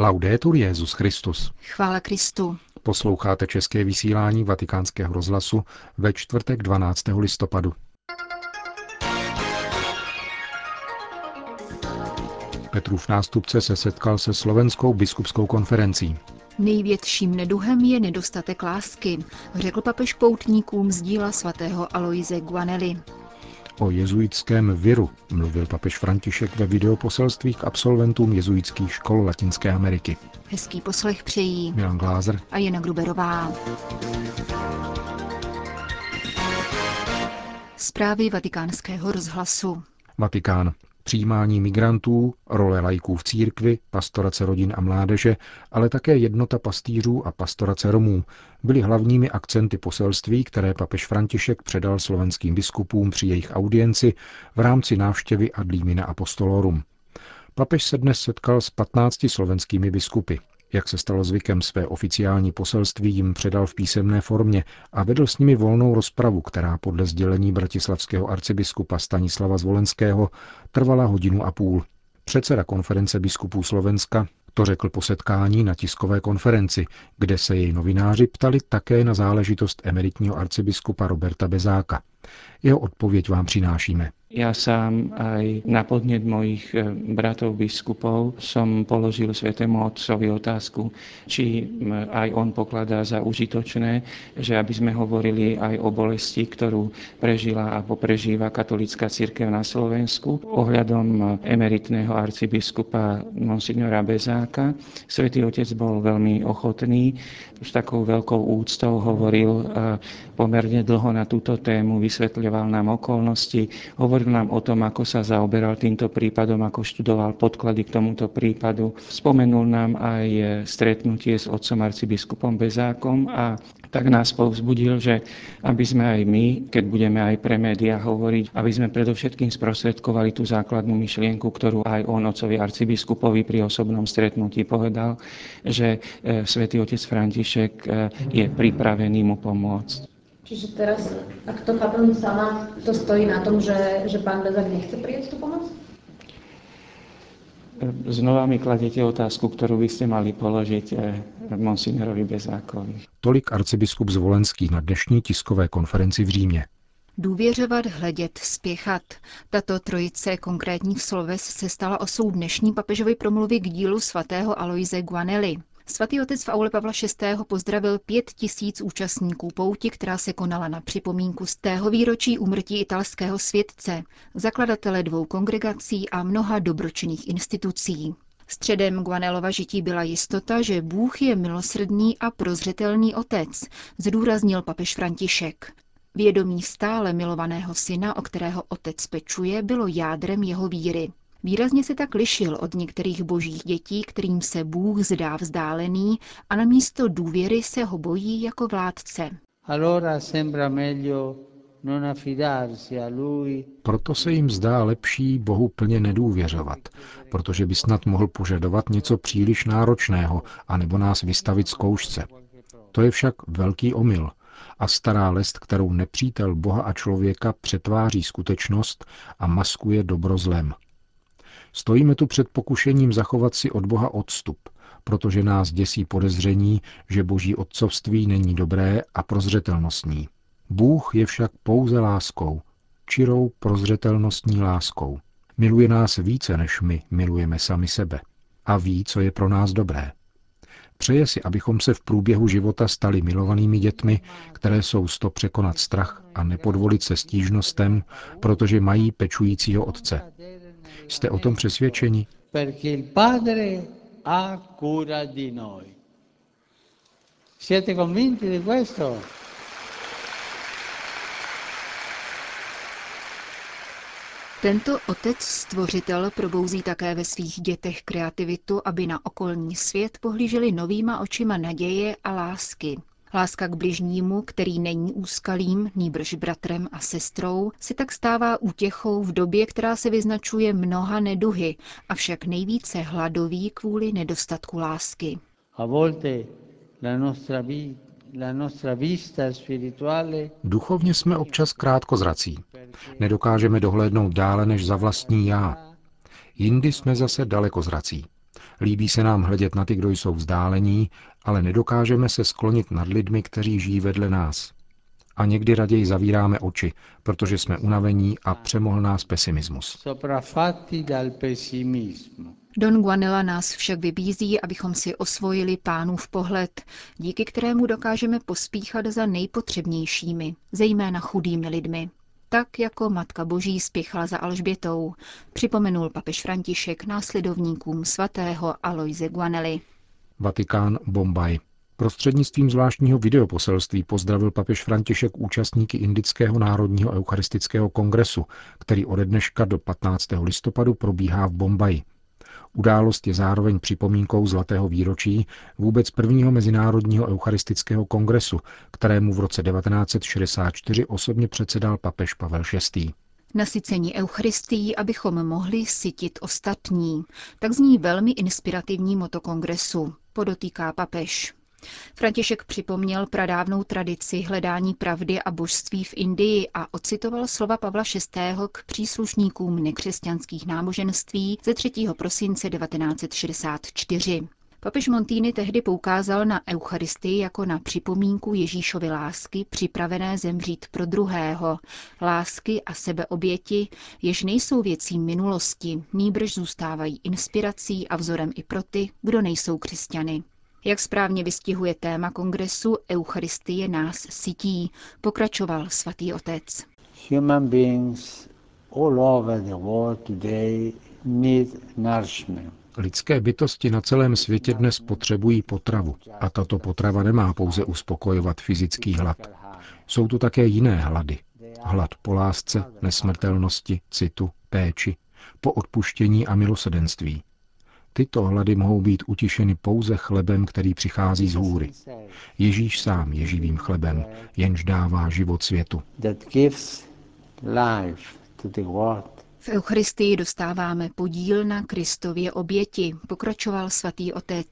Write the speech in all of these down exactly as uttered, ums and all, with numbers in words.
Laudetur Jesus Christus. Chvála Kristu. Posloucháte české vysílání Vatikánského rozhlasu ve čtvrtek dvanáctého listopadu. Petrův nástupce se setkal se Slovenskou biskupskou konferencí. Největším neduhem je nedostatek lásky, řekl papež poutníkům z díla svatého Alojze Guanelli. O jezuitském viru mluvil papež František ve videoposelství k absolventům jezuitských škol Latinské Ameriky. Hezký poslech přejí Milan Glázer a Jana Gruberová. Zprávy Vatikánského rozhlasu. Vatikán. Přijímání migrantů, role laiků v církvi, pastorace rodin a mládeže, ale také jednota pastýřů a pastorace Romů byly hlavními akcenty poselství, které papež František předal slovenským biskupům při jejich audienci v rámci návštěvy Ad Limina Apostolorum. Papež se dnes setkal s patnácti slovenskými biskupy. Jak se stalo zvykem, své oficiální poselství jim předal v písemné formě a vedl s nimi volnou rozpravu, která podle sdělení bratislavského arcibiskupa Stanislava Zvolenského trvala hodinu a půl. Předseda konference biskupů Slovenska to řekl po setkání na tiskové konferenci, kde se jej novináři ptali také na záležitost emeritního arcibiskupa Roberta Bezáka. Jeho odpověď vám přinášíme. Ja sám aj na podnet mojich bratov biskupov som položil svätému otcovi otázku, či aj on pokladá za užitočné, že aby sme hovorili aj o bolesti, ktorú prežila a poprežíva katolícka cirkev na Slovensku ohľadom emeritného arcibiskupa monsignora Bezáka. Svätý otec bol veľmi ochotný, s takou veľkou úctou hovoril pomerne dlho na túto tému, vysvetľoval nám okolnosti, hovoril nám o tom, ako sa zaoberal týmto prípadom, ako študoval podklady k tomuto prípadu. Spomenul nám aj stretnutie s otcom arcibiskupom Bezákom a tak nás povzbudil, že aby sme aj my, keď budeme aj pre médiá hovoriť, aby sme predovšetkým sprostredkovali tú základnú myšlienku, ktorú aj on otcovi arcibiskupovi pri osobnom stretnutí povedal, že svätý otec František je pripravený mu pomôcť. Čiže teraz, ak to chápem sama, to stojí na tom, že, že pán Bezák nechce prijať tú pomoc? Znova mi kladete otázku, ktorú by ste mali položiť monsignorovi Bezákovi. Tolik arcibiskup Zvolenský na dnešní tiskové konferenci v Římě. Důvěřovat, hledět, spěchat. Tato trojice konkrétních sloves se stala osou dnešní papežovy promluvy k dílu svatého Alojze Guanelli. Svatý otec v aule Pavla šestého pozdravil pět tisíc účastníků pouti, která se konala na připomínku z tého výročí úmrtí italského světce, zakladatele dvou kongregací a mnoha dobročinných institucí. Středem Guanellova žití byla jistota, že Bůh je milosrdný a prozřetelný otec, zdůraznil papež František. Vědomí stále milovaného syna, o kterého otec pečuje, bylo jádrem jeho víry. Výrazně se tak lišil od některých božích dětí, kterým se Bůh zdá vzdálený a namísto důvěry se ho bojí jako vládce. Proto se jim zdá lepší Bohu plně nedůvěřovat, protože by snad mohl požadovat něco příliš náročného anebo nás vystavit zkoušce. To je však velký omyl. A stará lest, kterou nepřítel Boha a člověka přetváří skutečnost a maskuje dobro zlem. Stojíme tu před pokušením zachovat si od Boha odstup, protože nás děsí podezření, že boží otcovství není dobré a prozřetelnostní. Bůh je však pouze láskou, čirou prozřetelnostní láskou. Miluje nás více, než my milujeme sami sebe. A ví, co je pro nás dobré. Přeje si, abychom se v průběhu života stali milovanými dětmi, které jsou sto překonat strach a nepodvolit se stížnostem, protože mají pečujícího otce. Jste o tom přesvědčeni? Tento otec stvořitel probouzí také ve svých dětech kreativitu, aby na okolní svět pohlíželi novýma očima naděje a lásky. Láska k bližnímu, který není úskalým, nýbrž bratrem a sestrou, se tak stává útěchou v době, která se vyznačuje mnoha neduhy, avšak nejvíce hladoví kvůli nedostatku lásky. Duchovně jsme občas krátkozrací. Nedokážeme dohlédnout dále než za vlastní já. Jindy jsme zase dalekozrací. Líbí se nám hledět na ty, kdo jsou vzdálení, ale nedokážeme se sklonit nad lidmi, kteří žijí vedle nás. A někdy raději zavíráme oči, protože jsme unavení a přemohl nás pesimismus. Don Guanella nás však vybízí, abychom si osvojili Pánův pohled, díky kterému dokážeme pospíchat za nejpotřebnějšími, zejména chudými lidmi. Tak jako Matka Boží spěchala za Alžbětou, připomenul papež František následovníkům svatého Alojze Guanelli. Vatikán, Bombaj. Prostřednictvím zvláštního videoposelství pozdravil papež František účastníky Indického národního eucharistického kongresu, který ode dneška do patnáctého listopadu probíhá v Bombaji. Událost je zároveň připomínkou zlatého výročí vůbec prvního mezinárodního eucharistického kongresu, kterému v roce devatenáct set šedesát čtyři osobně předsedal papež Pavel šestý. Nasycení eucharistií, abychom mohli sytit ostatní. Tak zní velmi inspirativní motto kongresu, podotýká papež. František připomněl pradávnou tradici hledání pravdy a božství v Indii a ocitoval slova Pavla šestého k příslušníkům nekřesťanských náboženství ze třetího prosince devatenáct set šedesát čtyři. Papež Montini tehdy poukázal na Eucharistii jako na připomínku Ježíšovy lásky, připravené zemřít pro druhého, lásky a sebeoběti, jež nejsou věcí minulosti, nýbrž zůstávají inspirací a vzorem i pro ty, kdo nejsou křesťany. Jak správně vystihuje téma kongresu, Eucharistie nás sytí, pokračoval svatý otec. Lidské bytosti na celém světě dnes potřebují potravu a tato potrava nemá pouze uspokojovat fyzický hlad. Jsou tu také jiné hlady. Hlad po lásce, nesmrtelnosti, citu, péči, po odpuštění a milosedenství. Tyto hlady mohou být utišeny pouze chlebem, který přichází z hůry. Ježíš sám je živým chlebem, jenž dává život světu. V Eucharistii dostáváme podíl na Kristově oběti, pokračoval svatý otec.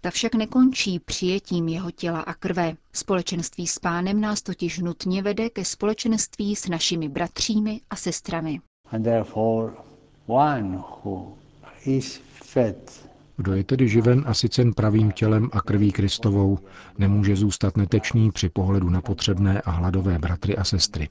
Ta však nekončí přijetím jeho těla a krve. Společenství s Pánem nás totiž nutně vede ke společenství s našimi bratřími a sestrami. Kdo je tedy živen a sycen pravým tělem a krví Kristovou, nemůže zůstat netečný při pohledu na potřebné a hladové bratry a sestry.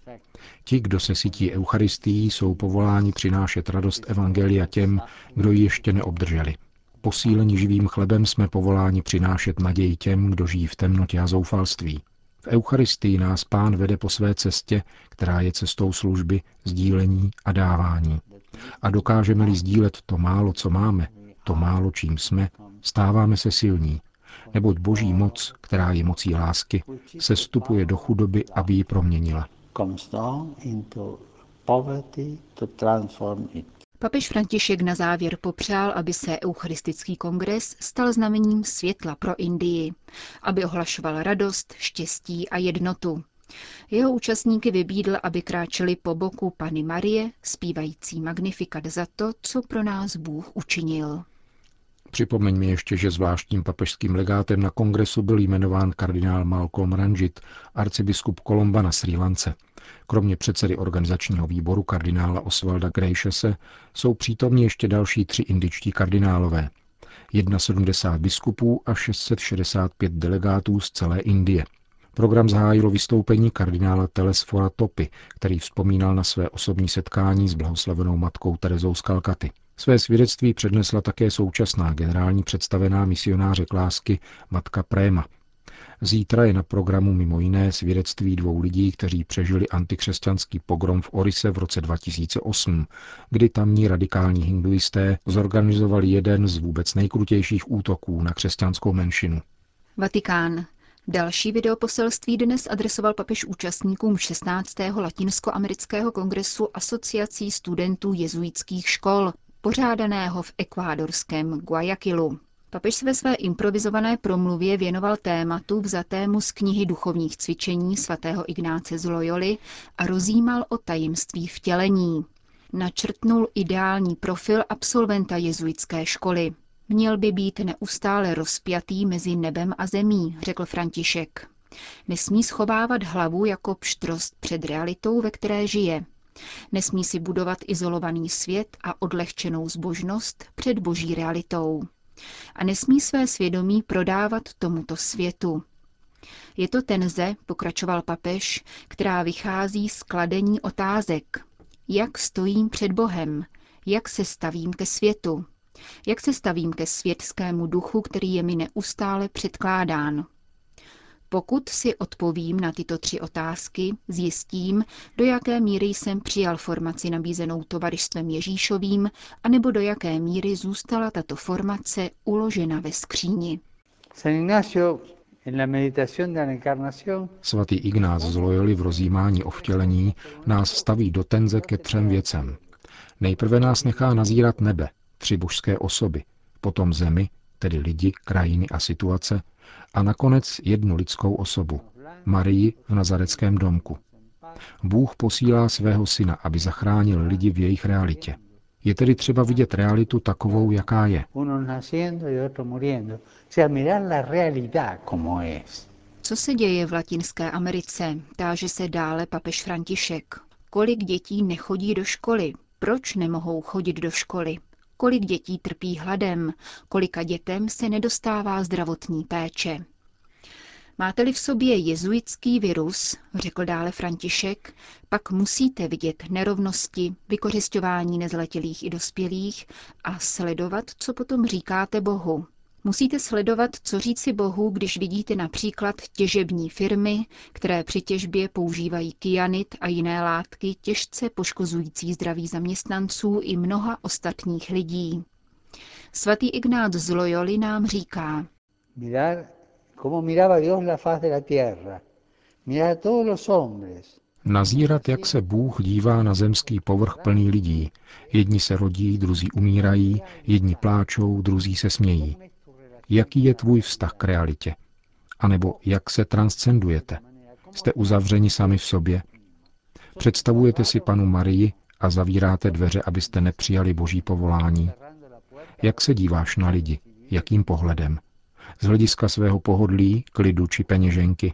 Ti, kdo se sytí Eucharistií, jsou povoláni přinášet radost Evangelia těm, kdo ji ještě neobdrželi. Posíleni živým chlebem jsme povoláni přinášet naději těm, kdo žijí v temnotě a zoufalství. V Eucharistii nás Pán vede po své cestě, která je cestou služby, sdílení a dávání. A dokážeme-li sdílet to málo, co máme, to málo, čím jsme, stáváme se silní, neboť Boží moc, která je mocí lásky, se vstupuje do chudoby, aby ji proměnila. Papež František na závěr popřál, aby se Eucharistický kongres stal znamením světla pro Indii, aby ohlašoval radost, štěstí a jednotu. Jeho účastníky vybídl, aby kráčeli po boku Panny Marie, zpívající Magnificat za to, co pro nás Bůh učinil. Připomeňme ještě, že zvláštním papežským legátem na kongresu byl jmenován kardinál Malcolm Ranjit, arcibiskup Kolomba na Srí Lance. Kromě předsedy organizačního výboru kardinála Oswalda Grejšese jsou přítomni ještě další tři indičtí kardinálové, sedmdesát jedna biskupů a šest set šedesát pět delegátů z celé Indie. Program zahájilo vystoupení kardinála Telesfora Topy, který vzpomínal na své osobní setkání s blahoslavenou matkou Terezou z Kalkaty. Své svědectví přednesla také současná generální představená misionáře lásky Matka Préma. Zítra je na programu mimo jiné svědectví dvou lidí, kteří přežili antikřesťanský pogrom v Orise v roce dva tisíce osm, kdy tamní radikální hinduisté zorganizovali jeden z vůbec nejkrutějších útoků na křesťanskou menšinu. Vatikán. Další videoposelství dnes adresoval papež účastníkům šestnáctého latinskoamerického kongresu Asociací studentů jezuitských škol, pořádaného v ekvádorském Guayaquilu. Papež ve své improvizované promluvě věnoval tématu vzatému z knihy duchovních cvičení svatého Ignáce z Loyoly a rozjímal o tajemství vtělení. Načrtnul ideální profil absolventa jezuitské školy. Měl by být neustále rozpjatý mezi nebem a zemí, řekl František. Nesmí schovávat hlavu jako pštrost před realitou, ve které žije. Nesmí si budovat izolovaný svět a odlehčenou zbožnost před boží realitou. a nesmí své svědomí prodávat tomuto světu. Je to tenze, pokračoval papež, která vychází z kladení otázek. Jak stojím před Bohem? Jak se stavím ke světu? Jak se stavím ke světskému duchu, který je mi neustále předkládán? Pokud si odpovím na tyto tři otázky, zjistím, do jaké míry jsem přijal formaci nabízenou tovaryšstvem Ježíšovým, anebo do jaké míry zůstala tato formace uložena ve skříni. Svatý Ignác z Loyoly v rozjímání o vtělení nás staví do tenze ke třem věcem. Nejprve nás nechá nazírat nebe, tři božské osoby, potom zemi, tedy lidi, krajiny a situace, a nakonec jednu lidskou osobu, Marii v nazareckém domku. Bůh posílá svého syna, aby zachránil lidi v jejich realitě. Je tedy třeba vidět realitu takovou, jaká je. Co se děje v Latinské Americe, táže se dále papež František. Kolik dětí nechodí do školy? Proč nemohou chodit do školy? Kolik dětí trpí hladem, kolika dětem se nedostává zdravotní péče. Máte-li v sobě jezuitský virus, řekl dále František, pak musíte vidět nerovnosti, vykořisťování nezletilých i dospělých a sledovat, co potom říkáte Bohu. Musíte sledovat, co říci Bohu, když vidíte například těžební firmy, které při těžbě používají kyanid a jiné látky těžce poškozující zdraví zaměstnanců i mnoha ostatních lidí. Svatý Ignác z Loyoly nám říká: nazírat, jak se Bůh dívá na zemský povrch plný lidí. Jedni se rodí, druzí umírají, jedni pláčou, druzí se smějí. Jaký je tvůj vztah k realitě? A nebo jak se transcendujete? Jste uzavřeni sami v sobě? Představujete si Pannu Marii a zavíráte dveře, abyste nepřijali Boží povolání? Jak se díváš na lidi? Jakým pohledem? Z hlediska svého pohodlí, klidu či peněženky?